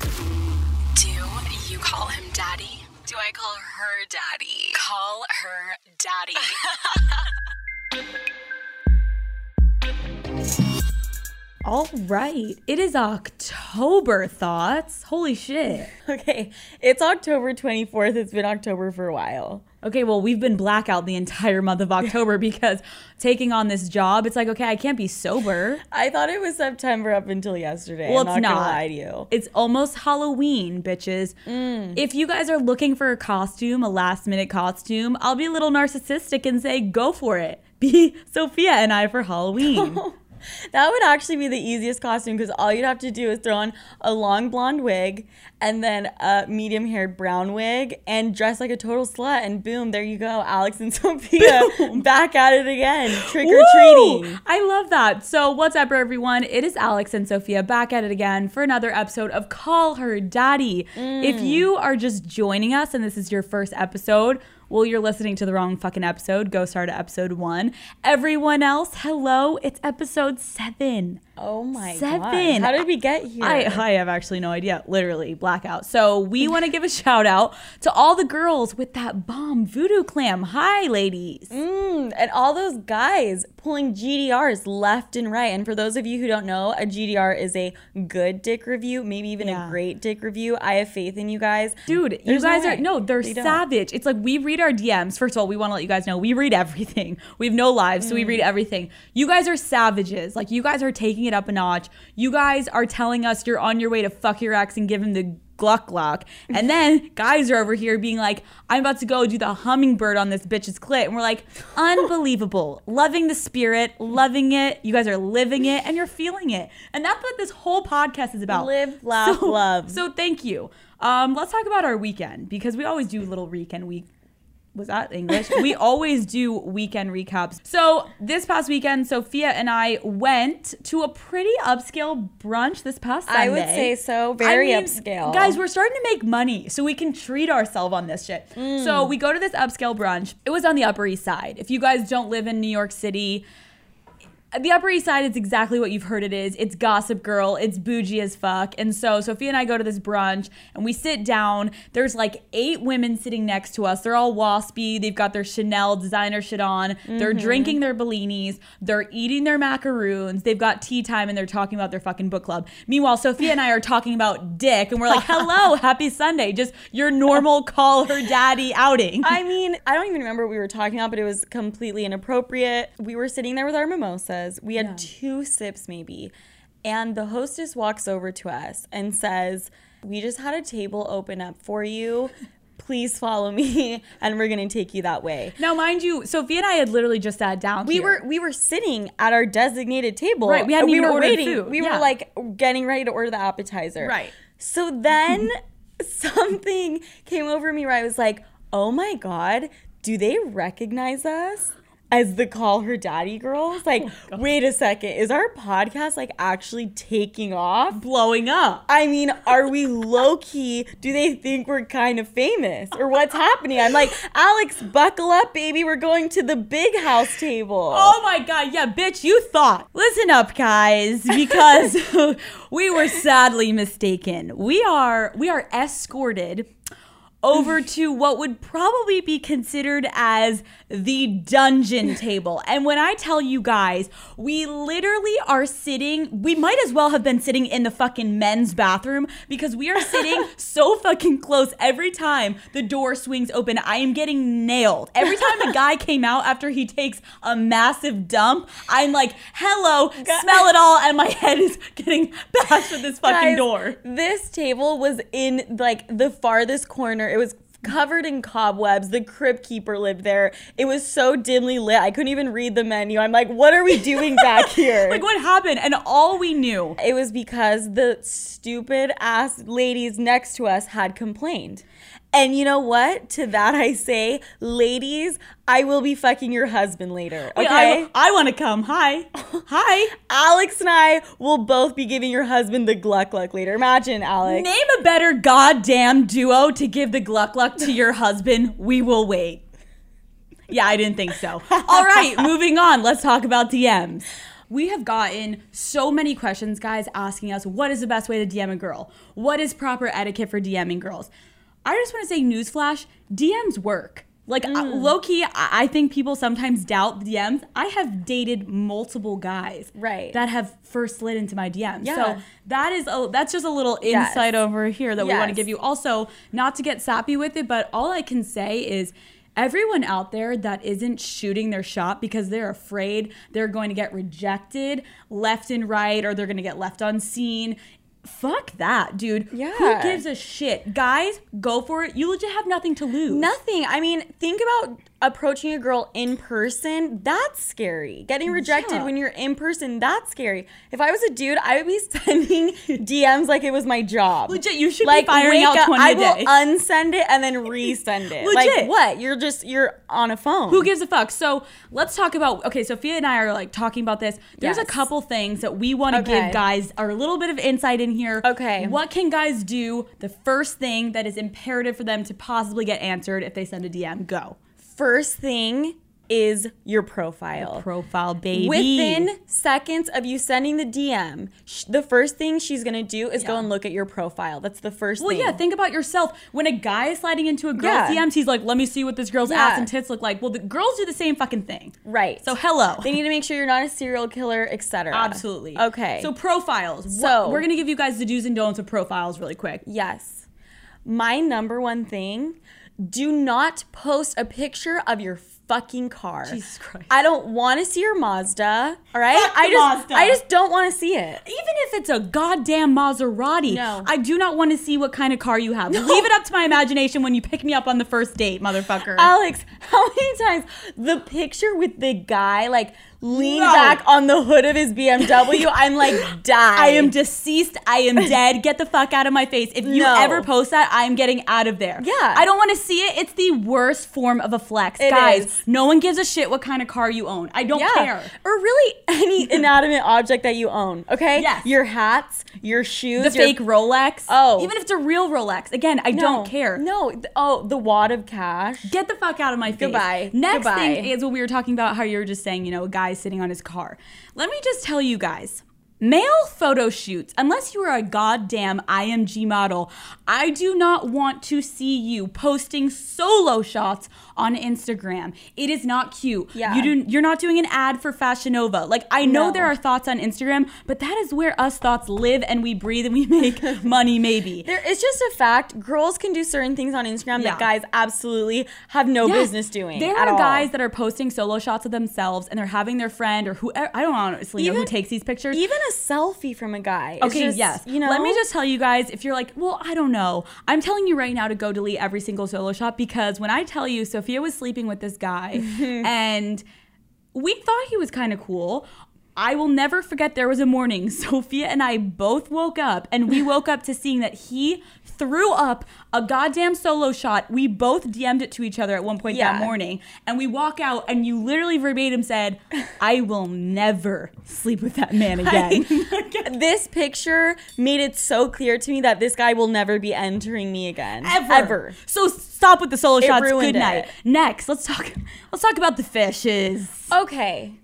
Do you call him daddy? Do I call her daddy? Call her daddy. All right. It is October, thoughts. Holy shit. Okay. It's October 24th. It's been October for a while. Okay, well, we've been blackout the entire month of October because taking on this job, it's like, okay, I can't be sober. I thought it was September up until yesterday. Well, I'm not gonna lie to you. It's almost Halloween, bitches. Mm. If you guys are looking for a costume, a last-minute costume, I'll be a little narcissistic and say, go for it. Be Sofia and I for Halloween. That would actually be the easiest costume because all you'd have to do is throw on a long blonde wig and then a medium-haired brown wig and dress like a total slut, and boom, there you go, Alex and Sophia back at it again, trick-or-treating. I love that. So what's up, everyone? It is Alex and Sophia back at it again for another episode of Call Her Daddy. Mm. If you are just joining us and this is your first episode, well, you're listening to the wrong fucking episode. Go start at episode 1. Everyone else, hello. It's episode 7. Oh my God. How did we get here? I have actually no idea. Literally, blackout. So we want to give a shout out to all the girls with that bomb voodoo clam. Hi, ladies. And all those guys pulling GDRs left and right. And for those of you who don't know, a GDR is a good dick review, maybe even a great dick review. I have faith in you guys. Dude, they're savage. Don't. It's like we read our DMs. First of all, we want to let you guys know we read everything. We have no lives, so we read everything. You guys are savages. Like, you guys are taking it up a notch. You guys are telling us you're on your way to fuck your ex and give him the gluck gluck. And then guys are over here being like, I'm about to go do the hummingbird on this bitch's clit. And we're like, unbelievable. Loving the spirit, loving it. You guys are living it and you're feeling it. And that's what this whole podcast is about. Live, laugh, love. So thank you. Let's talk about our weekend, because we always do little weekend. Was that English? We always do weekend recaps. So this past weekend, Sophia and I went to a pretty upscale brunch this past Sunday. I would say so. Very upscale. Guys, we're starting to make money so we can treat ourselves on this shit. Mm. So we go to this upscale brunch. It was on the Upper East Side. If you guys don't live in New York City, the Upper East Side is exactly what you've heard it is. It's Gossip Girl. It's bougie as fuck. And so Sophia and I go to this brunch and we sit down. There's like 8 women sitting next to us. They're all waspy. They've got their Chanel designer shit on. Mm-hmm. They're drinking their Bellinis. They're eating their macaroons. They've got tea time and they're talking about their fucking book club. Meanwhile, Sophia and I are talking about dick and we're like, hello, happy Sunday. Just your normal Call Her Daddy outing. I mean, I don't even remember what we were talking about, but it was completely inappropriate. We were sitting there with our mimosas. We had 2 sips maybe, and the hostess walks over to us and says, we just had a table open up for you. Please follow me, and we're going to take you that way. Now, mind you, Sophia and I had literally just sat down We were sitting at our designated table. Right, we hadn't even ordered food. We were like getting ready to order the appetizer. Right. So then something came over me where I was like, oh my God, do they recognize us as the Call Her Daddy girls? Like, oh, wait a second. Is our podcast like actually taking off? Blowing up. I mean, are we low key? Do they think we're kind of famous? Or what's happening? I'm like, Alex, buckle up, baby. We're going to the big house table. Oh my God. Yeah, bitch, you thought. Listen up, guys, because we were sadly mistaken. We are escorted over to what would probably be considered as the dungeon table. And when I tell you guys, we literally are sitting, we might as well have been sitting in the fucking men's bathroom, because we are sitting so fucking close. Every time the door swings open, I am getting nailed. Every time a guy came out after he takes a massive dump, I'm like, hello, smell it all, and my head is getting bashed with this fucking door. This table was in like the farthest corner. It was covered in cobwebs. The crib keeper lived there. It was so dimly lit. I couldn't even read the menu. I'm like, what are we doing back here? Like, what happened? And all we knew, it was because the stupid ass ladies next to us had complained. And you know what? To that I say, ladies, I will be fucking your husband later, okay? I want to come. Hi. Hi. Alex and I will both be giving your husband the gluck gluck later. Imagine, Alex. Name a better goddamn duo to give the gluck gluck to your husband. We will wait. Yeah, I didn't think so. All right, moving on. Let's talk about DMs. We have gotten so many questions, guys, asking us, what is the best way to DM a girl? What is proper etiquette for DMing girls? I just want to say, newsflash, DMs work. Like, low-key, I think people sometimes doubt DMs. I have dated multiple guguys that have first slid into my DMs. Yeah. So that's just a little insight over here that we want to give you. Also, not to get sappy with it, but all I can say is everyone out there that isn't shooting their shot because they're afraid they're going to get rejected left and right, or they're going to get left unseen, fuck that, dude. Yeah. Who gives a shit? Guys, go for it. You legit have nothing to lose. Nothing. I mean, think about approaching a girl in person. That's scary. Getting rejected when you're in person, that's scary. If I was a dude, I would be sending DMs like it was my job. Legit, you should be firing out 20 a day. I will unsend it and then resend it. Legit. Like, what? You're on a phone. Who gives a fuck? So let's talk about, okay, Sophia and I are like talking about this. There's a couple things that we want to give guys a little bit of insight in here. Okay. What can guys do? The first thing that is imperative for them to possibly get answered if they send a DM. Go. First thing is your profile. Your profile, baby. Within seconds of you sending the DM, the first thing she's going to do is go and look at your profile. That's the first thing. Well, yeah, think about yourself. When a guy is sliding into a girl's DMs, he's like, let me see what this girl's ass and tits look like. Well, the girls do the same fucking thing. Right. So, hello. They need to make sure you're not a serial killer, etc. Absolutely. Okay. So, profiles. So, we're going to give you guys the do's and don'ts of profiles really quick. Yes. My number one thing, do not post a picture of your fucking car. Jesus Christ. I don't want to see your Mazda, all right? I just don't want to see it. Even if it's a goddamn Maserati. No. I do not want to see what kind of car you have. No. Leave it up to my imagination when you pick me up on the first date, motherfucker. Alex, how many times the picture with the guy, like, lean back on the hood of his BMW, I'm like, die. I am deceased. I am dead. Get the fuck out of my face. If you ever post that, I am getting out of there. Yeah. I don't want to see it. It's the worst form of a flex. It guys, is. No one gives a shit what kind of car you own. I don't care. Or really any inanimate object that you own, okay? Yes. Your hats, your shoes. The fake Rolex. Oh. Even if it's a real Rolex. Again, I don't care. No. Oh, the wad of cash. Get the fuck out of my face. Goodbye. Next thing is what we were talking about, how you were just saying, you know, a guy sitting on his car. Let me just tell you guys, male photo shoots, unless you are a goddamn IMG model, I do not want to see you posting solo shots on Instagram. It is not cute. Yeah. You're not doing an ad for Fashion Nova. Like, I know there are thoughts on Instagram, but that is where us thoughts live and we breathe and we make money, maybe. It's just a fact. Girls can do certain things on Instagram that guys absolutely have no business doing. There are guys that are posting solo shots of themselves and they're having their friend or whoever, I don't honestly know who takes these pictures. Even a selfie from a guy. Okay, just, yes. You know? Let me just tell you guys, if you're like, well, I don't know. I'm telling you right now to go delete every single solo shot, because when I tell you Sophia was sleeping with this guy and we thought he was kind of cool. I will never forget, there was a morning Sophia and I both woke up, and we woke up to seeing that he threw up a goddamn solo shot. We both DM'd it to each other at one point that morning, and we walk out and you literally verbatim said, I will never sleep with that man again. This picture made it so clear to me that this guy will never be entering me again. Ever. So stop with the solo shots. Good night. Next, let's talk about the fishes. Okay.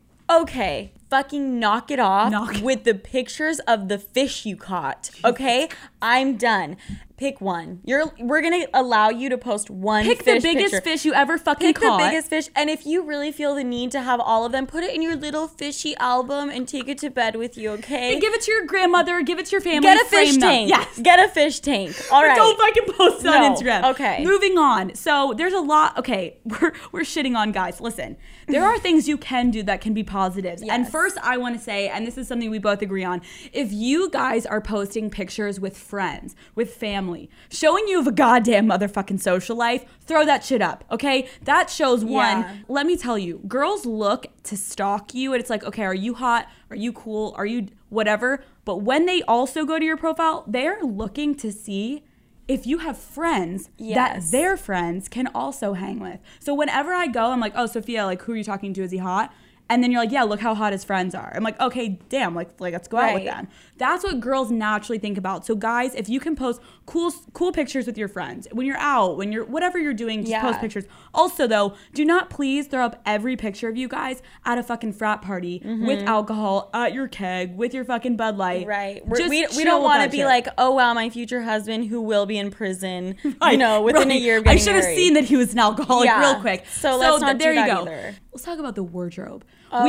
Fucking knock it off with the pictures of the fish you caught. Okay, I'm done. Pick one. We're gonna allow you to post one. Pick fish the biggest picture. Fish you ever fucking caught. Pick the biggest fish, and if you really feel the need to have all of them, put it in your little fishy album and take it to bed with you. Okay. And give it to your grandmother. Give it to your family. Get a fish tank. Yes. Get a fish tank. All right. Don't fucking post it on Instagram. Okay. Moving on. So there's a lot. Okay, we're shitting on guys. Listen, there are things you can do that can be positives. Yes. And first, I want to say, and this is something we both agree on, if you guys are posting pictures with friends, with family, showing you of a goddamn motherfucking social life, throw that shit up, okay? That shows one. Let me tell you, girls look to stalk you, and it's like, okay, are you hot? Are you cool? Are you whatever? But when they also go to your profile, they're looking to see if you have friends that their friends can also hang with. So whenever I go, I'm like, oh, Sophia, like, who are you talking to? Is he hot? And then you're like, yeah, look how hot his friends are. I'm like, okay, damn, like let's go out with them. That's what girls naturally think about. So guys, if you can post cool pictures with your friends, when you're out, when you're whatever you're doing, just post pictures. Also though, do not please throw up every picture of you guys at a fucking frat party with alcohol, at your keg, with your fucking Bud Light. Right. We don't want to be like, oh wow, my future husband who will be in prison, you know, within a year of getting married. I should have seen that he was an alcoholic real quick. So let's not do that either. Let's talk about the wardrobe. Oh.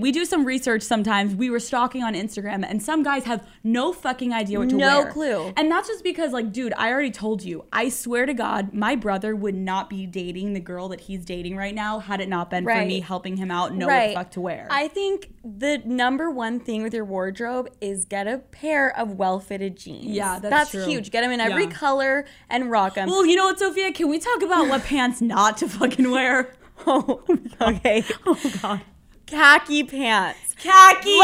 We do some research sometimes. We were stalking on Instagram, and some guys have no fucking idea what to wear. No clue. And that's just because, like, dude, I already told you. I swear to God, my brother would not be dating the girl that he's dating right now had it not been for me helping him out know what the fuck to wear. I think the number one thing with your wardrobe is get a pair of well-fitted jeans. Yeah, that's true. That's huge. Get them in every color and rock them. Well, you know what, Sophia? Can we talk about what pants not to fucking wear? Oh, okay. Oh, God. Khaki pants. Khaki.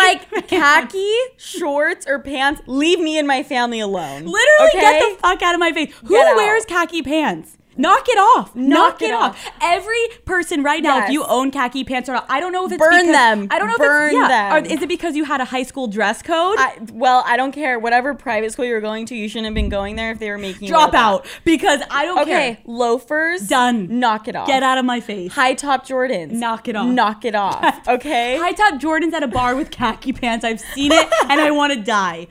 Khaki shorts or pants. Leave me and my family alone. Literally get the fuck out of my face. Who wears khaki pants? Knock it off. Knock it off. Every person right now, if you own khaki pants or not, I don't know if it's burn them. I don't know if it's them. Is it because you had a high school dress code? I don't care. Whatever private school you were going to, you shouldn't have been going there if they were making you drop out. Because I don't care. Okay, loafers. Done. Knock it off. Get out of my face. High top Jordans. Knock it off. Knock it off. Okay. High top Jordans at a bar with khaki pants. I've seen it, and I want to die.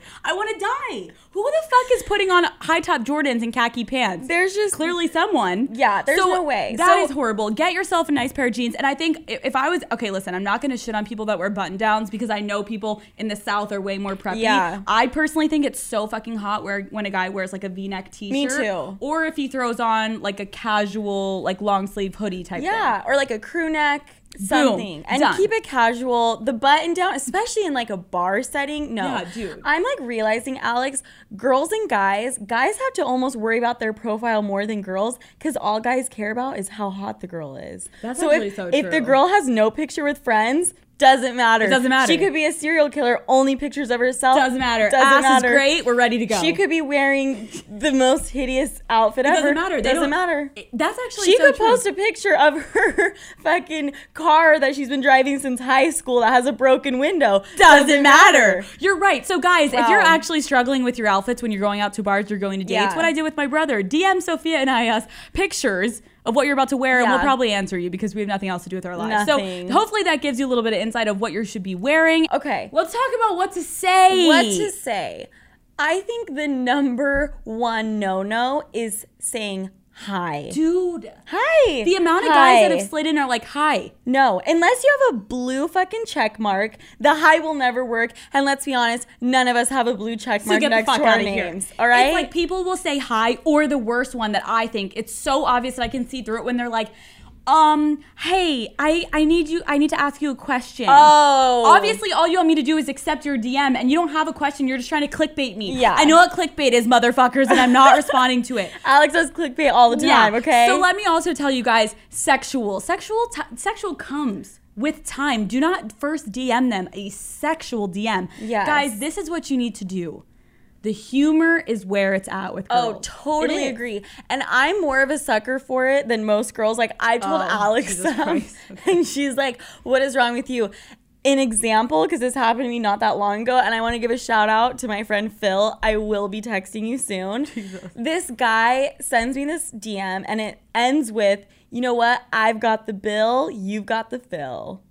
Who the fuck is putting on high top Jordans and khaki pants? There's just clearly someone. Yeah, there's no way. That is horrible. Get yourself a nice pair of jeans. And I think if I was, okay, listen, I'm not going to shit on people that wear button downs because I know people in the South are way more preppy. Yeah. I personally think it's so fucking hot when a guy wears like a V-neck t-shirt. Me too. Or if he throws on like a casual, like long sleeve hoodie type thing. Yeah, or like a crew neck. Something. Boom. And keep it casual. The button down, especially in like a bar setting. No. Yeah, dude. I'm like realizing, Alex, girls and guys have to almost worry about their profile more than girls because all guys care about is how hot the girl is. That's actually so true. If the girl has no picture with friends, doesn't matter. It doesn't matter. She could be a serial killer, only pictures of herself. Doesn't matter. Ass is great. We're ready to go. She could be wearing the most hideous outfit ever. Doesn't matter. Doesn't matter. That's actually so true. She could post a picture of her fucking car that she's been driving since high school that has a broken window. Doesn't matter. You're right. So guys, if you're actually struggling with your outfits when you're going out to bars, you're going to dates, what I did with my brother, DM Sophia and I us pictures of what you're about to wear, and we'll probably answer you because we have nothing else to do with our lives. Nothing. So hopefully that gives you a little bit of insight of what you should be wearing. Okay. Let's talk about what to say. What to say. I think the number one no-no is saying hi. Dude. Hi. The amount of guys that have slid in are like, hi. No. Unless you have a blue fucking check mark, the hi will never work. And let's be honest, none of us have a blue check mark next to our names. All right? It's like people will say hi, or the worst one that I think, it's so obvious that I can see through it when they're like, hey, I need to ask you a question. Oh. Obviously, all you want me to do is accept your DM, and you don't have a question. You're just trying to clickbait me. Yeah. I know what clickbait is, motherfuckers, and I'm not responding to it. Alex does clickbait all the time, okay? So let me also tell you guys, sexual comes with time. Do not first DM them a sexual DM. Yes. Guys, this is what you need to do. The humor is where it's at with girls. Oh, totally agree. And I'm more of a sucker for it than most girls. Like, I told Alex some, and she's like, what is wrong with you? An example, because this happened to me not that long ago, and I want to give a shout out to my friend Phil. I will be texting you soon. Jesus. This guy sends me this DM, and it ends with, you know what? I've got the bill. You've got the fill.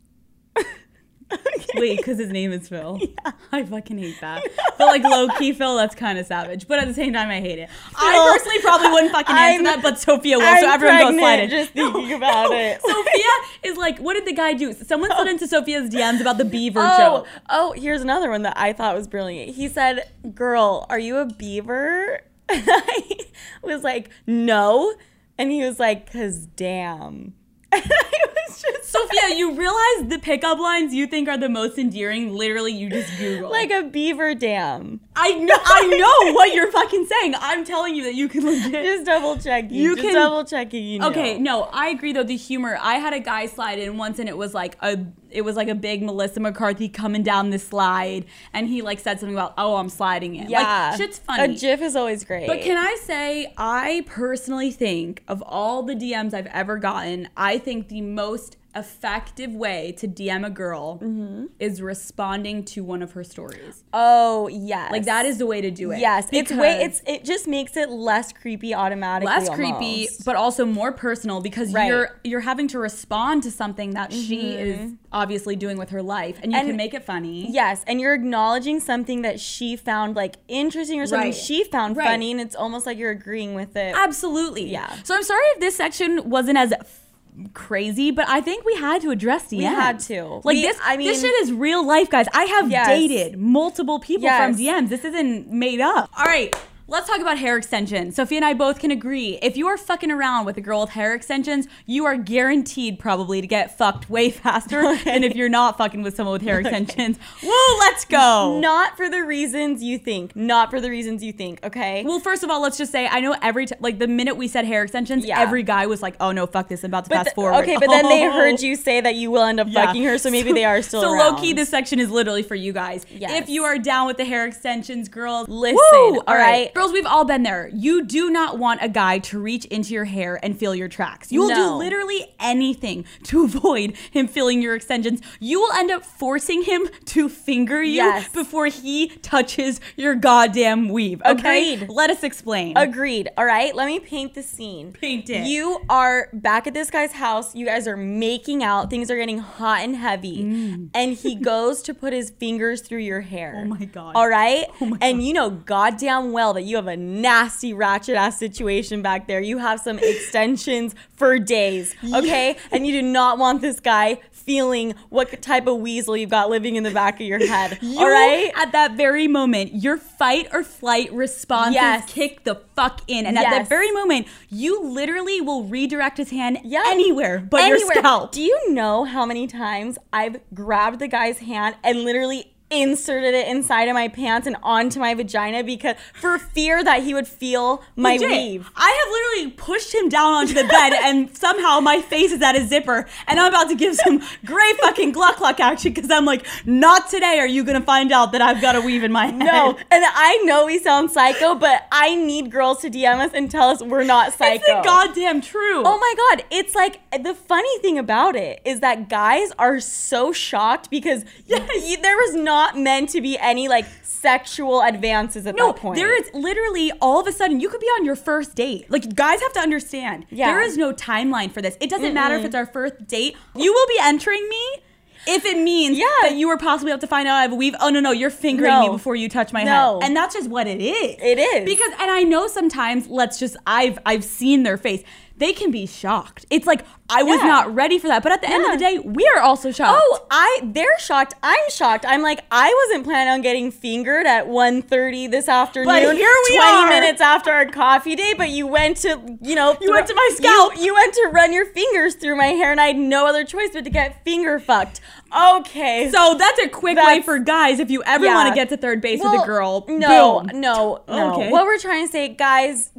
Okay. Wait, because his name is Phil. Yeah. I fucking hate that. But like low-key Phil, that's kind of savage. But at the same time, I hate it. Phil, I personally probably wouldn't fucking answer that, but Sophia will. So everyone goes sliding. Just thinking about it. Sophia is like, what did the guy do? Someone slid into Sophia's DMs about the beaver joke. Oh, here's another one that I thought was brilliant. He said, girl, are you a beaver? And I was like, no. And he was like, because damn. And I was just Sophia, like, you realize the pickup lines you think are the most endearing, literally you just Google. Like a beaver dam. I know what you're fucking saying. I'm telling you that you can legit. Just double checking. You know. Okay, no, I agree though, the humor. I had a guy slide in once and it was like a big Melissa McCarthy coming down the slide, and he like said something about, oh, I'm sliding in. Yeah. Like, shit's funny. A gif is always great. But can I say, I personally think of all the DMs I've ever gotten, I think the most effective way to DM a girl is responding to one of her stories. Oh, yes. Like, that is the way to do it. Yes. It's it just makes it less creepy automatically. Less creepy, but also more personal, because you're having to respond to something that she is obviously doing with her life, and you can make it funny. Yes, and you're acknowledging something that she found, like, interesting or something she found funny, and it's almost like you're agreeing with it. Absolutely. Yeah. So I'm sorry if this section wasn't as crazy, but I think we had to address DMs. We had to. Like, this shit is real life, guys. I have dated multiple people from DMs. This isn't made up. All right, let's talk about hair extensions. Sophia and I both can agree. If you are fucking around with a girl with hair extensions, you are guaranteed probably to get fucked way faster than if you're not fucking with someone with hair extensions. Woo, let's go. Not for the reasons you think. Not for the reasons you think, okay? Well, first of all, let's just say, I know every time, like, the minute we said hair extensions, every guy was like, oh, no, fuck this. I'm about to fast forward. Okay, but then they heard you say that you will end up fucking her, so maybe they are still around. So low-key, this section is literally for you guys. Yes. If you are down with the hair extensions, girls, listen. Woo, all right. Girls, we've all been there. You do not want a guy to reach into your hair and feel your tracks. You will do literally anything to avoid him feeling your extensions. You will end up forcing him to finger you before he touches your goddamn weave. Okay? Agreed. Let us explain. Agreed. All right? Let me paint the scene. Paint it. You are back at this guy's house. You guys are making out. Things are getting hot and heavy. And he goes to put his fingers through your hair. Oh, my God. All right? Oh my God. And you know goddamn well that you have a nasty ratchet ass situation back there. You have some extensions for days, okay? And you do not want this guy feeling what type of weasel you've got living in the back of your head, all right? At that very moment, your fight or flight response is kick the fuck in. And at that very moment, you literally will redirect his hand anywhere but your scalp. Do you know how many times I've grabbed the guy's hand and literally inserted it inside of my pants and onto my vagina because for fear that he would feel my weave? I have literally pushed him down onto the bed and somehow my face is at a zipper and I'm about to give some great fucking gluck action because I'm like, not today are you gonna find out that I've got a weave in my head. No, and I know we sound psycho, but I need girls to DM us and tell us we're not psycho. It's the goddamn true. Oh my God, it's like, the funny thing about it is that guys are so shocked because there was not meant to be any like sexual advances at that point. No, there is literally all of a sudden you could be on your first date. Like, guys have to understand there is no timeline for this. It doesn't matter if it's our first date. You will be entering me if it means that you were possibly able to find out I have a weave. Oh, no, you're fingering me before you touch my head. And that's just what it is. It is. Because, and I know sometimes, I've seen their face. They can be shocked. It's like, I was not ready for that. But at the end of the day, we are also shocked. Oh, they're shocked. I'm shocked. I'm like, I wasn't planning on getting fingered at 1:30 this afternoon. But here we 20 are. 20 minutes after our coffee date, but you went to, you went to my scalp. You went to run your fingers through my hair, and I had no other choice but to get finger fucked. Okay. So that's a quick way for guys if you ever want to get to third base with a girl. No, boom. No. Okay. What we're trying to say, guys,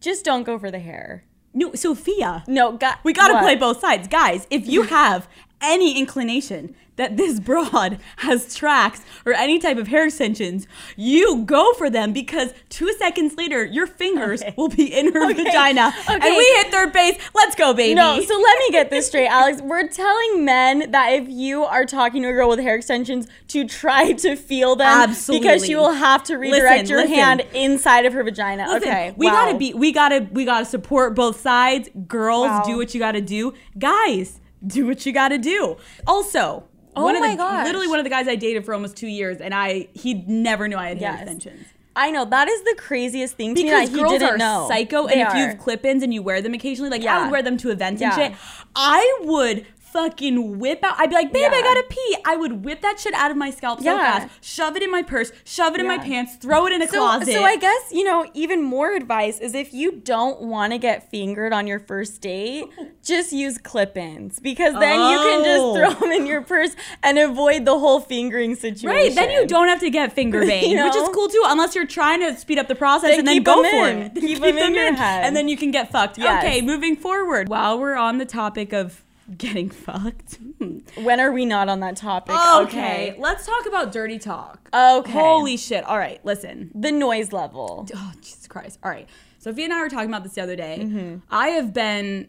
just don't go for the hair. No, Sophia. No, we got to play both sides. Guys, if you have any inclination that this broad has tracks or any type of hair extensions, you go for them because 2 seconds later, your fingers will be in her vagina. Okay. And we hit third base. Let's go, baby. No, so let me get this straight, Alex. We're telling men that if you are talking to a girl with hair extensions to try to feel them. Absolutely. Because you will have to redirect your hand inside of her vagina. Listen, okay. We gotta support both sides. Girls, do what you gotta do. Guys, do what you gotta do. Also, literally one of the guys I dated for almost 2 years, and he never knew I had hair extensions. I know. That is the craziest thing to me. Because girls are psycho, and if you have clip-ins and you wear them occasionally, like I would wear them to events and shit, I would fucking whip out. I'd be like, babe, I gotta pee. I would whip that shit out of my scalp so fast, shove it in my purse, shove it in my pants, throw it in a closet. So I guess, even more advice is if you don't want to get fingered on your first date, just use clip-ins because then you can just throw them in your purse and avoid the whole fingering situation. Right, then you don't have to get finger banged, which is cool too, unless you're trying to speed up the process then and then go for it. Keep them in your head. And then you can get fucked. Yes. Okay, moving forward. While we're on the topic of getting fucked. When are we not on that topic? Okay, let's talk about dirty talk. Okay. Holy shit. All right, listen. The noise level. Oh, Jesus Christ. All right. Sophia and I were talking about this the other day. I have been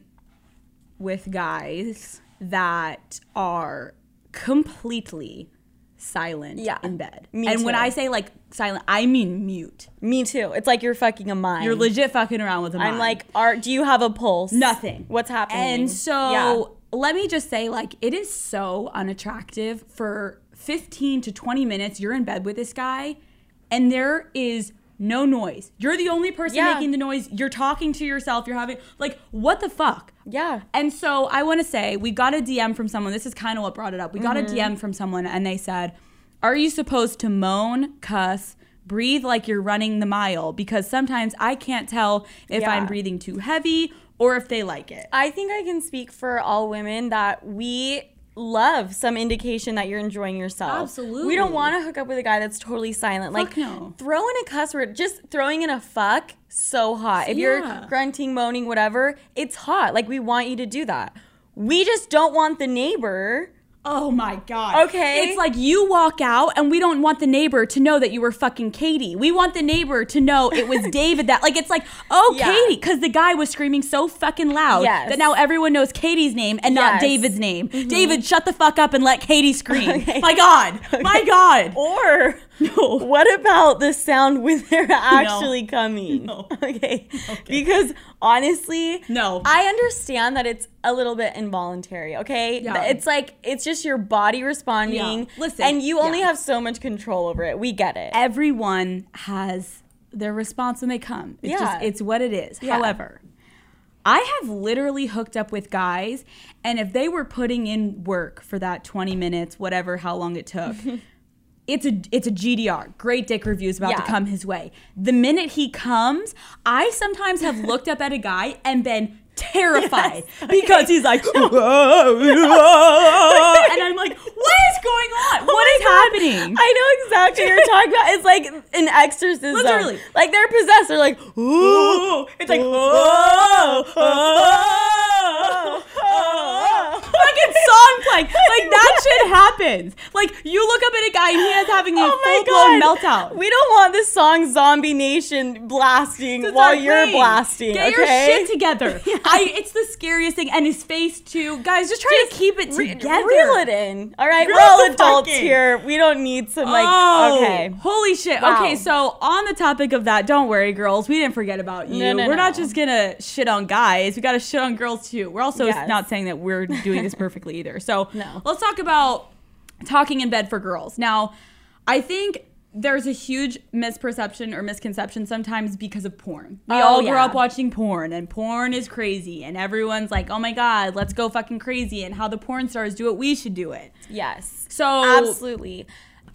with guys that are completely silent in bed. And when I say like silent, I mean mute. Me too. It's like you're fucking a mime. You're legit fucking around with a mime. I'm like, do you have a pulse? Nothing. What's happening? And so let me just say, like, it is so unattractive. For 15 to 20 minutes, you're in bed with this guy and there is no noise. You're the only person making the noise. You're talking to yourself. You're having, like, what the fuck? Yeah. And so I want to say, we got a DM from someone. This is kind of what brought it up. We got a DM from someone and they said, are you supposed to moan, cuss, breathe like you're running the mile? Because sometimes I can't tell if I'm breathing too heavy or if they like it. I think I can speak for all women that we love some indication that you're enjoying yourself. Absolutely. We don't want to hook up with a guy that's totally silent. Fuck like, no. Throw in a cuss word. Just throwing in a fuck, so hot. If you're grunting, moaning, whatever, it's hot. Like, we want you to do that. We just don't want the neighbor... Oh my God. Okay. It's like you walk out and we don't want the neighbor to know that you were fucking Katie. We want the neighbor to know it was David that, like, it's like, oh, Katie. Because the guy was screaming so fucking loud that now everyone knows Katie's name and not David's name. Mm-hmm. David, shut the fuck up and let Katie scream. Okay. My God. Okay. My God. Or what about the sound when they're actually coming? No. Okay. Because honestly, I understand that it's a little bit involuntary, okay? Yeah. It's like, it's just your body responding. Yeah. Listen. And you only have so much control over it. We get it. Everyone has their response when they come. It's just, it's what it is. Yeah. However, I have literally hooked up with guys, and if they were putting in work for that 20 minutes, whatever, how long it took, it's a GDR, great dick review, is about to come his way. The minute he comes, I sometimes have looked up at a guy and been terrified because he's like, and I'm like, what is going on? What is happening? I know exactly what you're talking about. It's like an exorcism. Literally. Like, they're possessed. They're like, ooh. It's like, fucking song playing. Like, that shit happens. Like, you look up at a guy and he is having a full-blown meltdown. We don't want this song Zombie Nation blasting while you're blasting. Get your shit together. It's the scariest thing. And his face, too. Guys, just try to keep it together. Reel it in. All right? We're all adults here. We don't need some, like, okay. Holy shit. Wow. Okay, so on the topic of that, don't worry, girls. We didn't forget about you. We're not just going to shit on guys. We got to shit on girls, too. We're also not saying that we're doing this perfectly either. So let's talk about talking in bed for girls. Now, I think there's a huge misperception or misconception sometimes because of porn. We all grew up watching porn, and porn is crazy, and everyone's like, oh my God, let's go fucking crazy, and how the porn stars do it, we should do it. Yes. So absolutely.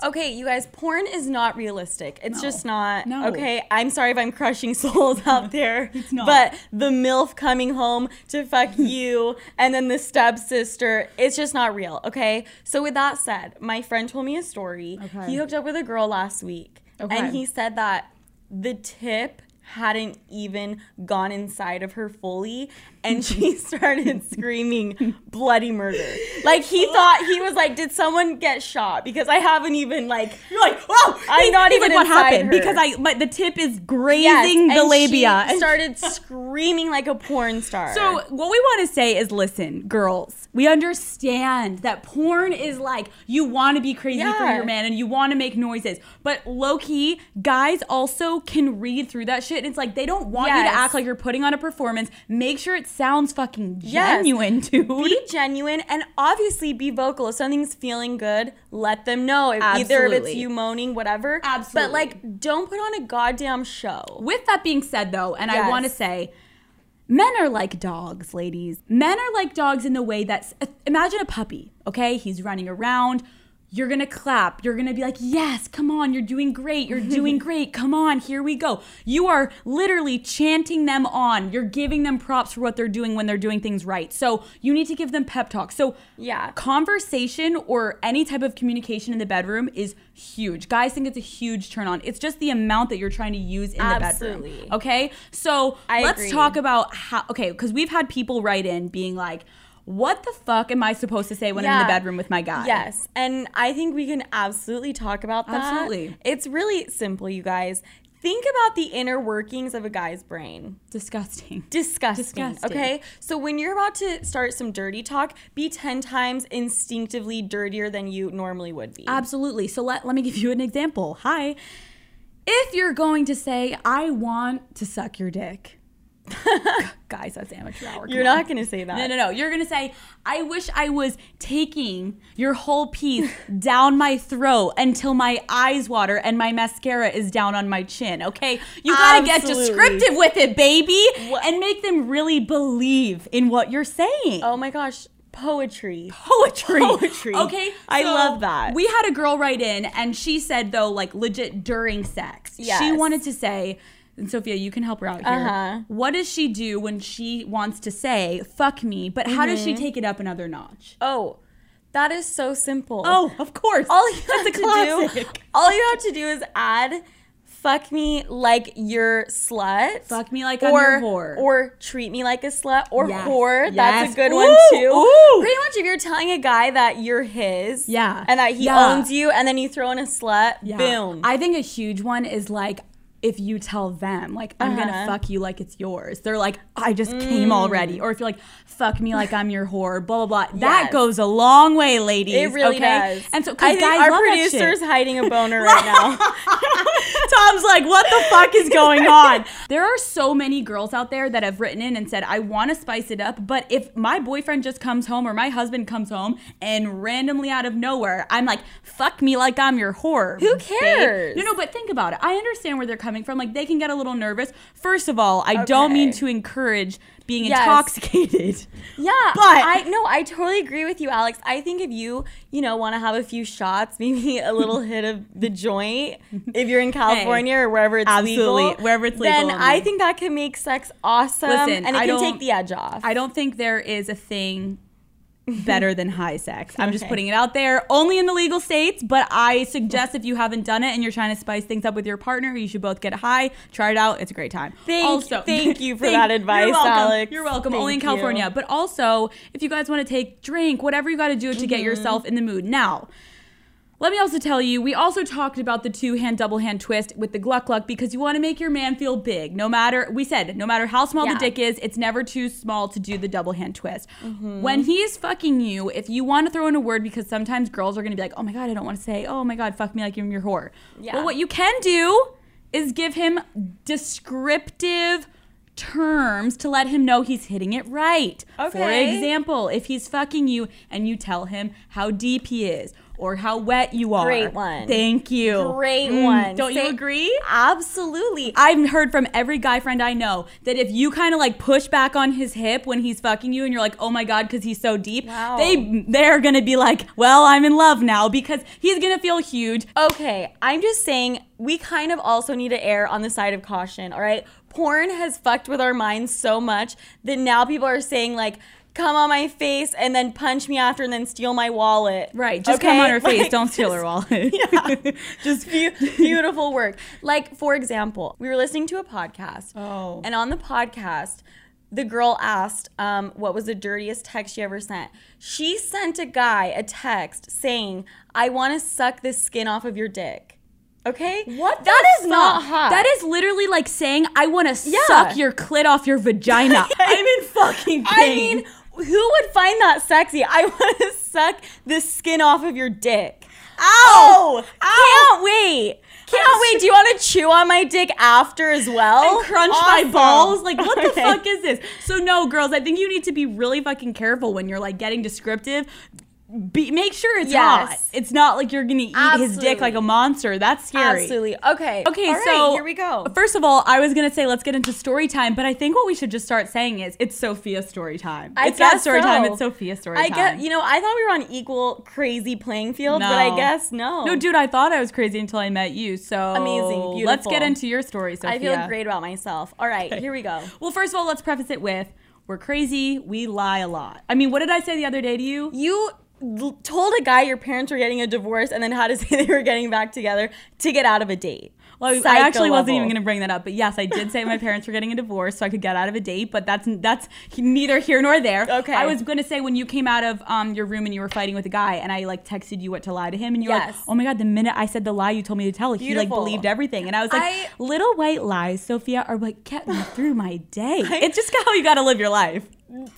Okay, you guys, porn is not realistic. It's just not. No. Okay, I'm sorry if I'm crushing souls out there. It's not. But the MILF coming home to fuck you and then the stepsister, it's just not real, okay? So with that said, my friend told me a story. Okay. He hooked up with a girl last week. Okay. And he said that the tip hadn't even gone inside of her fully, and she started screaming bloody murder. Like, he thought, he was like, did someone get shot? Because I haven't even, like, you're like, oh, I'm not even inside what happened her. Because the tip is grazing the labia. She started screaming like a porn star. So what we want to say is, listen, girls, we understand that porn is like, you want to be crazy for your man and you want to make noises, but low-key, guys also can read through that shit. And it's like, they don't want you to act like you're putting on a performance. Make sure it sounds fucking genuine, dude. Be genuine, and obviously be vocal. If something's feeling good, let them know. If either if it's you moaning, whatever. Absolutely. But, like, don't put on a goddamn show. With that being said, though, and I want to say, men are like dogs, ladies. Men are like dogs in the way that, imagine a puppy, okay? He's running around. You're going to clap. You're going to be like, yes, come on. You're doing great. You're doing great. Come on. Here we go. You are literally chanting them on. You're giving them props for what they're doing when they're doing things right. So you need to give them pep talks. So conversation or any type of communication in the bedroom is huge. Guys think it's a huge turn on. It's just the amount that you're trying to use in the bedroom. Okay. So let's talk about how, okay, because we've had people write in being like, what the fuck am I supposed to say when I'm in the bedroom with my guy? Yes. And I think we can absolutely talk about that. Absolutely. It's really simple, you guys. Think about the inner workings of a guy's brain. Disgusting. Okay? So when you're about to start some dirty talk, be 10 times instinctively dirtier than you normally would be. Absolutely. So let me give you an example. Hi. If you're going to say, I want to suck your dick. Guys, that's amateur hour. You're not going to say that. No. You're going to say, I wish I was taking your whole piece down my throat until my eyes water and my mascara is down on my chin, okay? You got to get descriptive with it, baby, and make them really believe in what you're saying. Oh, my gosh. Poetry. Okay. So I love that. We had a girl write in, and she said, though, like, legit during sex. Yes. She wanted to say... And Sophia, you can help her out here. What does she do when she wants to say, fuck me, but how does she take it up another notch? Oh, that is so simple. Oh, of course. All you have to do is add, fuck me like you're slut. Fuck me like I'm a whore. Or treat me like a slut or whore. That's a good one too. Pretty much if you're telling a guy that you're his and that he owns you and then you throw in a slut, boom. I think a huge one is like, if you tell them, like, I'm gonna fuck you like it's yours. They're like, I just came already. Or if you're like, fuck me like I'm your whore, blah, blah, blah. That goes a long way, ladies. It really does. And so, I think our producer's hiding a boner right now. Tom's like, what the fuck is going on? There are so many girls out there that have written in and said, I wanna spice it up, but if my boyfriend just comes home or my husband comes home and randomly out of nowhere, I'm like, fuck me like I'm your whore. Who cares? No, but think about it. I understand where they're coming from. Like, they can get a little nervous. First of all, I don't mean to encourage being intoxicated. Yeah. But I totally agree with you, Alex. I think if you want to have a few shots, maybe a little hit of the joint, if you're in California or wherever it's legal. Wherever it's legal. Then I think that can make sex awesome. Listen, and it can take the edge off. I don't think there is a thing better than high sex. I'm just putting it out there. Only in the legal states, but I suggest if you haven't done it and you're trying to spice things up with your partner, you should both get high. Try it out. It's a great time. Thank you for that advice, Alex. You're welcome. Only in California. But also, if you guys want to drink, whatever you got to do to get yourself in the mood. Now, let me also tell you, we also talked about the two-hand, double-hand twist with the gluck-gluck because you want to make your man feel big. No matter how small the dick is, it's never too small to do the double-hand twist. Mm-hmm. When he is fucking you, if you want to throw in a word, because sometimes girls are going to be like, oh my God, I don't want to say, oh my God, fuck me like you're your whore. Yeah. Well, what you can do is give him descriptive terms to let him know he's hitting it right. Okay. For example, if he's fucking you and you tell him how deep he is, or how wet you are. Great one. Thank you. Great one. Don't you agree? Absolutely. I've heard from every guy friend I know that if you kind of like push back on his hip when he's fucking you and you're like, oh my God, because he's so deep, wow. They're going to be like, well, I'm in love now because he's going to feel huge. Okay, I'm just saying we kind of also need to err on the side of caution, all right? Porn has fucked with our minds so much that now people are saying like, come on my face and then punch me after and then steal my wallet. Right. Just come on her face. Don't steal her wallet. Yeah. Just beautiful work. Like, for example, we were listening to a podcast. Oh. And on the podcast, the girl asked what was the dirtiest text she ever sent. She sent a guy a text saying, I want to suck the skin off of your dick. Okay? What? That is not hot. That is literally like saying, I want to suck your clit off your vagina. I'm in fucking pain. I mean, who would find that sexy? I want to suck the skin off of your dick. Ow! Ow! Can't wait. Do you want to chew on my dick after as well? And crunch my balls? Like, what the fuck is this? So, no, girls, I think you need to be really fucking careful when you're, like, getting descriptive. Make sure it's hot. It's not like you're going to eat his dick like a monster. That's scary. Absolutely. Okay, all right, so here we go. First of all, I was going to say let's get into story time, but I think what we should just start saying is it's Sophia's story time. It's Sophia's story time. I thought we were on equal crazy playing field, but I guess no. No, dude, I thought I was crazy until I met you, so amazing, beautiful. Let's get into your story, Sophia. I feel great about myself. All right, here we go. Well, first of all, let's preface it with we're crazy, we lie a lot. I mean, what did I say the other day to you? You told a guy your parents were getting a divorce and then had to say they were getting back together to get out of a date. Well, Psycho I actually level. Wasn't even going to bring that up, but yes, I did say my parents were getting a divorce so I could get out of a date, but that's neither here nor there. Okay. I was going to say when you came out of your room and you were fighting with a guy and I like texted you what to lie to him and you're like, oh my God, the minute I said the lie you told me to tell, Beautiful. He like believed everything. And I was like, little white lies, Sophia, are what kept me through my day. It's just how you got to live your life.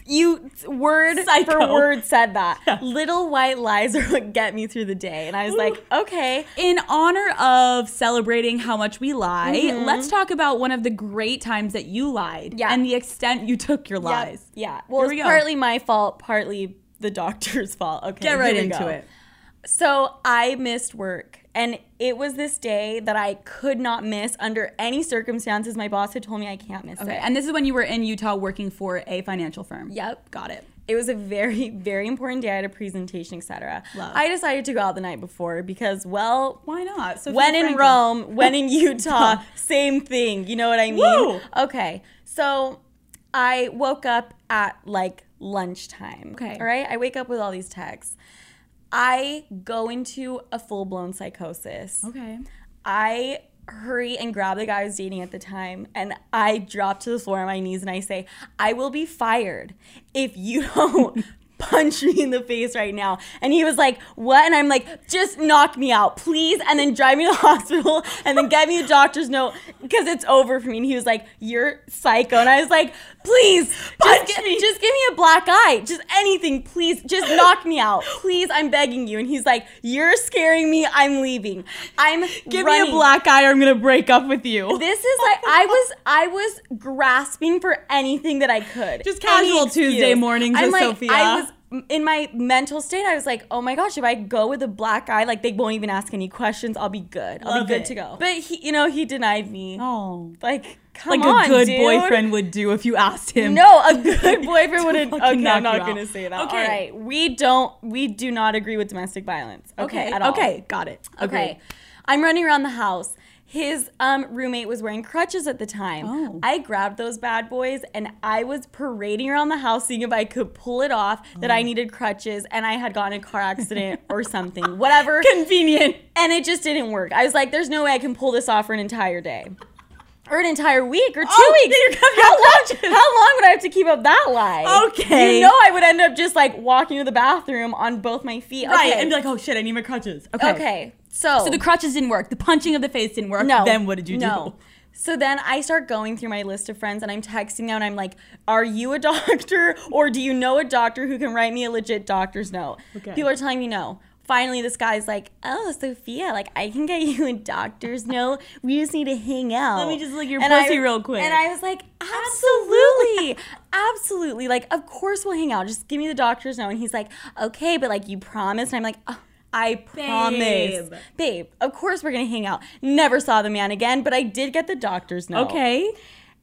You word Psycho. For word said that. Yeah. Little white lies are what get me through the day. And I was like, okay. In honor of celebrating how much we lie, let's talk about one of the great times that you lied and the extent you took your lies. Yeah. Well, it's partly my fault, partly the doctor's fault. Okay. Get right into it. So I missed work. And it was this day that I could not miss under any circumstances. My boss had told me I can't miss it. And this is when you were in Utah working for a financial firm. Yep. Got it. It was a very, very important day. I had a presentation, et cetera. Love. I decided to go out the night before because, well, why not? So when in Rome, when in Utah, same thing. You know what I mean? Woo! Okay. So I woke up at like lunchtime. Okay. All right. I wake up with all these texts. I go into a full-blown psychosis. Okay. I hurry and grab the guy I was dating at the time, and I drop to the floor on my knees, and I say, I will be fired if you don't punch me in the face right now. And he was like, what? And I'm like, just knock me out, please, and then drive me to the hospital, and then get me a doctor's note, because it's over for me. And he was like, you're psycho. And I was like, please, just give me a black eye. Just anything, please. Just knock me out. Please, I'm begging you. And he's like, you're scaring me. I'm leaving. Give me a black eye or I'm going to break up with you. This is like, I was grasping for anything that I could. Just casual Tuesday mornings with Sophia. I was in my mental state. I was like, oh my gosh, if I go with a black eye, like they won't even ask any questions. I'll be good. I'll be good to go. But he denied me. Oh. Like, come on, a good boyfriend would do if you asked him. No, a good boyfriend wouldn't. Okay, I'm not going to say that. Okay. All right. We do not agree with domestic violence. Okay. At all. Okay. Got it. Agreed. Okay. I'm running around the house. His roommate was wearing crutches at the time. Oh. I grabbed those bad boys and I was parading around the house seeing if I could pull it off that I needed crutches and I had gotten a car accident or something. Whatever. Convenient. And it just didn't work. I was like, there's no way I can pull this off for an entire day. Or an entire week or two weeks. How long would I have to keep up that lie? Okay. You know I would end up just like walking to the bathroom on both my feet. Right. Okay. And be like, oh shit, I need my crutches. Okay. So the crutches didn't work. The punching of the face didn't work. No. Then what did you do? No. So then I start going through my list of friends and I'm texting them and I'm like, are you a doctor or do you know a doctor who can write me a legit doctor's note? Okay. People are telling me no. Finally, this guy's like, oh, Sophia, like, I can get you a doctor's note. We just need to hang out. Let me just lick your pussy real quick. And I was like, absolutely. Absolutely. Like, of course we'll hang out. Just give me the doctor's note. And he's like, okay, but, like, you promised. And I'm like, oh. I promise. Babe, of course we're going to hang out. Never saw the man again, but I did get the doctor's note. Okay.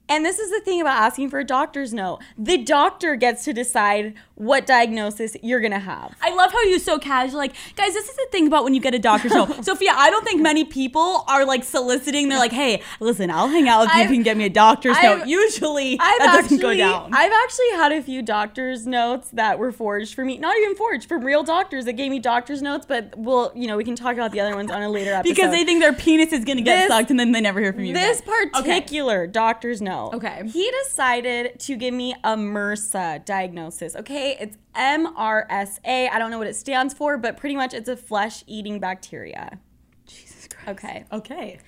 And this is the thing about asking for a doctor's note. The doctor gets to decide what diagnosis you're going to have. I love how you're so casual. Like, guys, this is the thing about when you get a doctor's note. Sophia, I don't think many people are, like, soliciting. They're like, hey, listen, I'll hang out with you if you can get me a doctor's note. Usually, that doesn't go down. I've actually had a few doctor's notes that were forged for me. Not even forged, from real doctors that gave me doctor's notes. But, we can talk about the other ones on a later episode. Because they think their penis is going to get sucked and then they never hear from you again. This particular doctor's note. Okay. He decided to give me a MRSA diagnosis. Okay, it's MRSA. I don't know what it stands for, but pretty much it's a flesh-eating bacteria. Jesus Christ. Okay.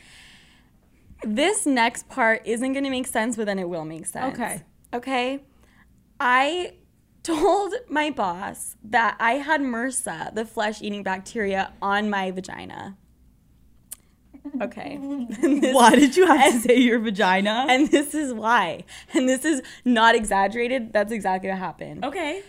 This next part isn't going to make sense, but then it will make sense. Okay. I told my boss that I had MRSA, the flesh-eating bacteria, on my vagina. Okay. Why did you have to say your vagina? And this is why. And this is not exaggerated. That's exactly what happened. Okay.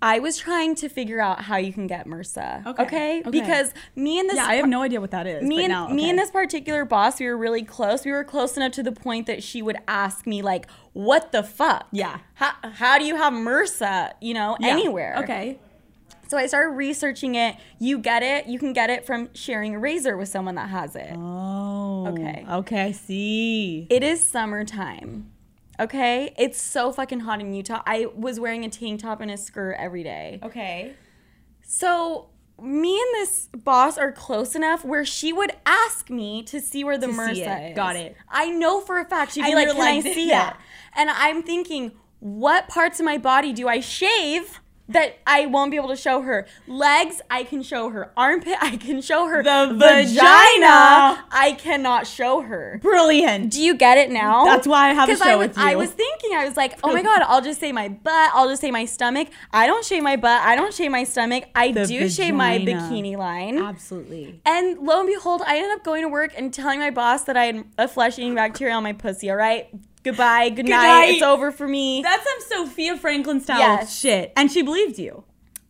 I was trying to figure out how you can get MRSA. Okay? Because me and this... Yeah, I have no idea what that is. Me and this particular boss, we were really close. We were close enough to the point that she would ask me, like, what the fuck? Yeah. How do you have MRSA, anywhere? Okay. So I started researching it. You can get it from sharing a razor with someone that has it. Oh. Okay, I see. It is summertime. Okay? It's so fucking hot in Utah. I was wearing a tank top and a skirt every day. Okay. So me and this boss are close enough where she would ask me to see where the MRSA is. Got it. I know for a fact she'd be like, can I see it? And I'm thinking, what parts of my body do I shave that I won't be able to show her? Legs, I can show her. Armpit, I can show her. The vagina, I cannot show her. Brilliant. Do you get it now? That's why I have a show with you. I was thinking, I was like, oh my God, I'll just say my butt. I'll just say my stomach. I don't shave my butt. I don't shave my stomach. I do shave my bikini line. Absolutely. And lo and behold, I ended up going to work and telling my boss that I had a flesh-eating bacteria on my pussy, all right? Goodbye, good night, it's over for me. That's some Sophia Franklin style shit. And she believed you.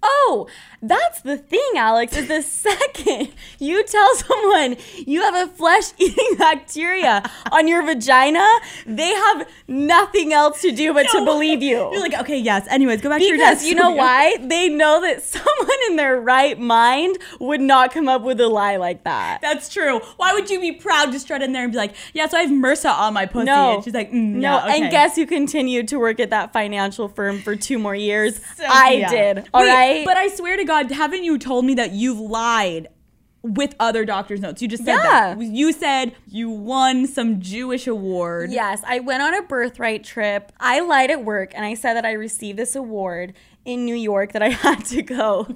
Oh, that's the thing, Alex, is the second you tell someone you have a flesh-eating bacteria on your vagina, they have nothing else to do but to believe you. You're like, okay, yes, anyways, go back to your desk. Because you know why? They know that someone in their right mind would not come up with a lie like that. That's true. Why would you be proud to strut in there and be like, yeah, so I have MRSA on my pussy? No. And she's like, no. Okay. And guess who continued to work at that financial firm for 2 more years? Sophia. I did, all right? But I swear to God, haven't you told me that you've lied with other doctor's notes? You just said that. You said you won some Jewish award. Yes, I went on a birthright trip. I lied at work, and I said that I received this award in New York that I had to go.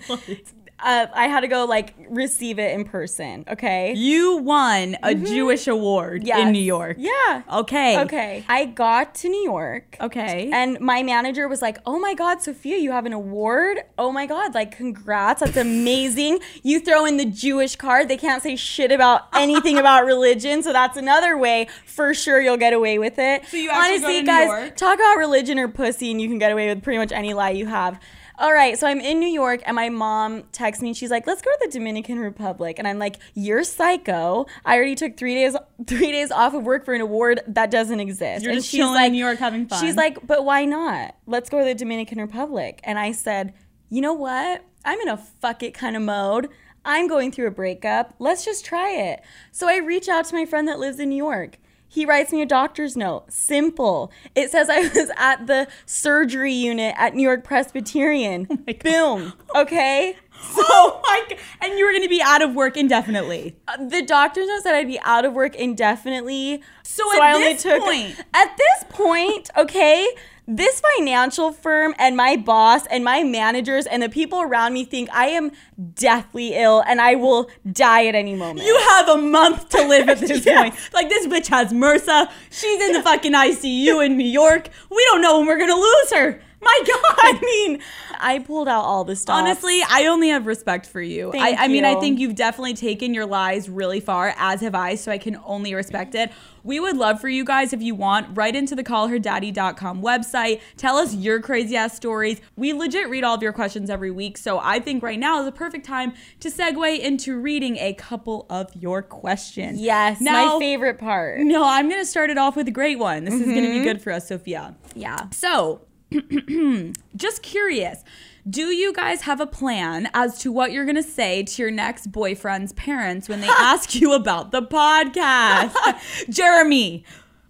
I had to go, like, receive it in person, okay? You won a Jewish award in New York. Yeah. Okay. Okay. I got to New York. Okay. And my manager was like, oh, my God, Sophia, you have an award? Oh, my God. Like, congrats. That's amazing. You throw in the Jewish card. They can't say shit about anything about religion, so that's another way for sure you'll get away with it. So you actually honestly, guys, New York? Talk about religion or pussy, and you can get away with pretty much any lie you have. All right, so I'm in New York, and my mom texts me, and she's like, let's go to the Dominican Republic. And I'm like, you're psycho. I already took three days off of work for an award that doesn't exist. You're just chilling in New York having fun. She's like, but why not? Let's go to the Dominican Republic. And I said, you know what? I'm in a fuck it kind of mode. I'm going through a breakup. Let's just try it. So I reach out to my friend that lives in New York. He writes me a doctor's note. Simple. It says I was at the surgery unit at New York Presbyterian. Oh boom. Okay? So, oh my God. And you were going to be out of work indefinitely. The doctor's note said I'd be out of work indefinitely. At this point, okay, this financial firm and my boss and my managers and the people around me think I am deathly ill and I will die at any moment. You have a month to live at this point. Like, this bitch has MRSA. She's in the fucking ICU in New York. We don't know when we're going to lose her. My God. I mean, I pulled out all the stops. Honestly, I only have respect for you. I mean, I think you've definitely taken your lies really far, as have I, so I can only respect it. We would love for you guys, if you want, right into the callherdaddy.com website. Tell us your crazy-ass stories. We legit read all of your questions every week, so I think right now is a perfect time to segue into reading a couple of your questions. Yes, now, my favorite part. No, I'm going to start it off with a great one. This is going to be good for us, Sophia. Yeah. So, just curious, do you guys have a plan as to what you're going to say to your next boyfriend's parents when they ask you about the podcast? Jeremy,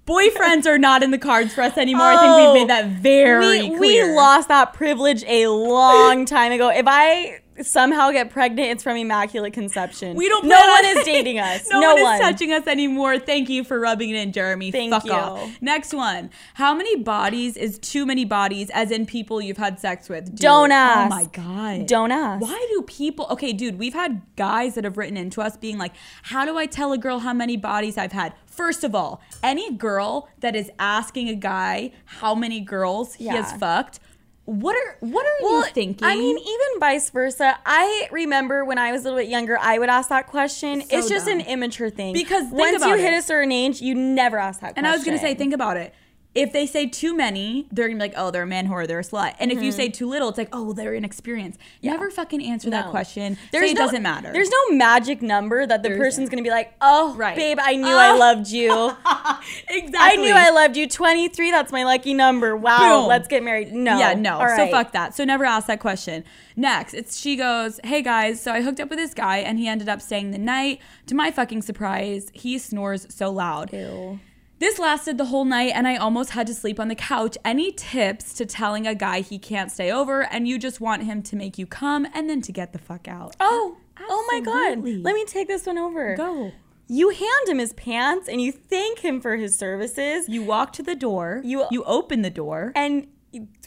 boyfriends are not in the cards for us anymore. I think we've made that very clear. We lost that privilege a long time ago. If I somehow get pregnant, it's from immaculate conception. No one is dating us. No one is touching us anymore. Thank you for rubbing it in, Jeremy. Fuck you. Next one. How many bodies is too many bodies, as in people you've had sex with? Dude. Don't ask. Oh my God. Don't ask. Why do people... Okay, dude, we've had guys that have written into us being like, how do I tell a girl how many bodies I've had? First of all, any girl that is asking a guy how many girls he has fucked... What are you thinking? I mean, even vice versa. I remember when I was a little bit younger, I would ask that question. It's just an immature thing. Because once you hit a certain age, you never ask that question. And I was going to say, think about it. If they say too many, they're going to be like, oh, they're a man whore, they're a slut. And if you say too little, it's like, oh, they're inexperienced. Never fucking answer that question. It doesn't matter. There's no magic number that the person's going to be like, oh, babe, I knew I loved you. Exactly. I knew I loved you. 23, that's my lucky number. Wow, boom. Let's get married. No. Yeah, no. All right. So fuck that. So never ask that question. Next, she goes, hey, guys, so I hooked up with this guy, and he ended up staying the night. To my fucking surprise, he snores so loud. Ew. This lasted the whole night and I almost had to sleep on the couch. Any tips to telling a guy he can't stay over and you just want him to make you come and then to get the fuck out? Oh, absolutely. Oh my God. Let me take this one over. Go. You hand him his pants and you thank him for his services. You walk to the door. You open the door. And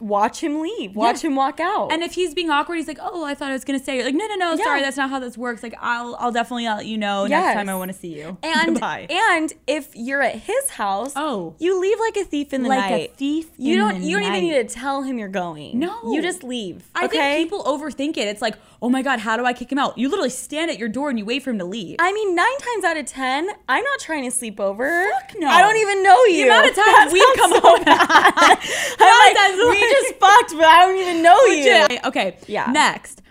watch him leave. Watch him walk out. And if he's being awkward, he's like, oh, I thought I was going to say. You're like, no, sorry, that's not how this works. Like, I'll definitely let you know next time I want to see you. And goodbye. And if you're at his house, you leave like a thief in the night. Like a thief in the night. You don't even need to tell him you're going. No. You just leave. I think people overthink it. It's like, oh my God, how do I kick him out? You literally stand at your door and you wait for him to leave. I mean, 9 times out of 10, I'm not trying to sleep over. Fuck no. I don't even know you. The amount of times we come home. I'm like, we just fucked, but I don't even know you. Okay, next.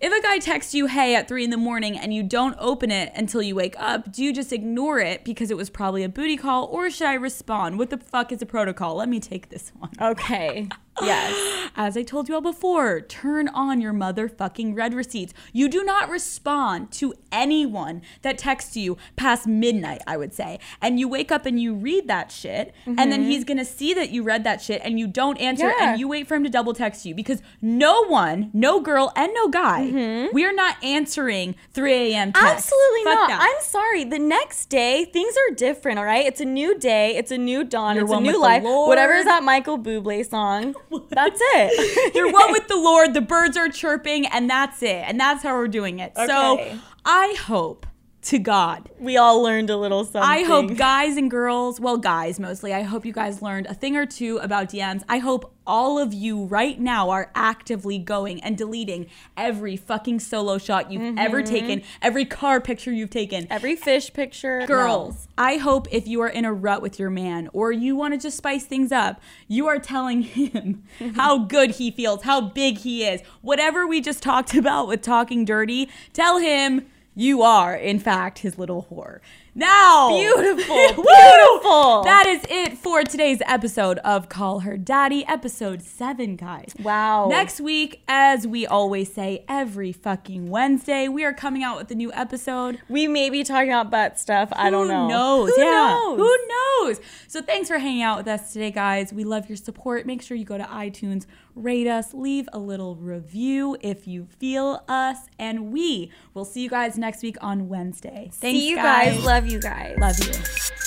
If a guy texts you, hey, at 3 a.m. and you don't open it until you wake up, do you just ignore it because it was probably a booty call, or should I respond? What the fuck is the protocol? Let me take this one. Okay. Yes. As I told you all before, turn on your motherfucking red receipts. You do not respond to anyone that texts you past midnight, I would say. And you wake up and you read that shit, and then he's going to see that you read that shit and you don't answer and you wait for him to double text you, because no one, no girl and no guy, we are not answering 3 a.m. texts. Absolutely not. I'm sorry. The next day, things are different, all right? It's a new day. It's a new dawn. It's a new life. Whatever is that Michael Bublé song. That's it. You're one with the Lord. The birds are chirping, and that's it. And that's how we're doing it. Okay. So I hope to God we all learned a little something. I hope guys and girls, well, guys mostly, I hope you guys learned a thing or two about DMs. I hope all of you right now are actively going and deleting every fucking solo shot you've ever taken, every car picture you've taken, every fish picture. Girls, I hope if you are in a rut with your man or you want to just spice things up, you are telling him how good he feels, how big he is. Whatever we just talked about with talking dirty, tell him you are, in fact, his little whore. Now, beautiful, beautiful. That is it for today's episode of Call Her Daddy, episode 7, guys. Wow. Next week, as we always say, every fucking Wednesday, we are coming out with a new episode. We may be talking about butt stuff. I don't know. Who knows? Who knows? Who knows? So thanks for hanging out with us today, guys. We love your support. Make sure you go to iTunes, rate us, leave a little review if you feel us, and we will see you guys next week on Wednesday. Thanks, guys. See you guys. Love you guys. Love you.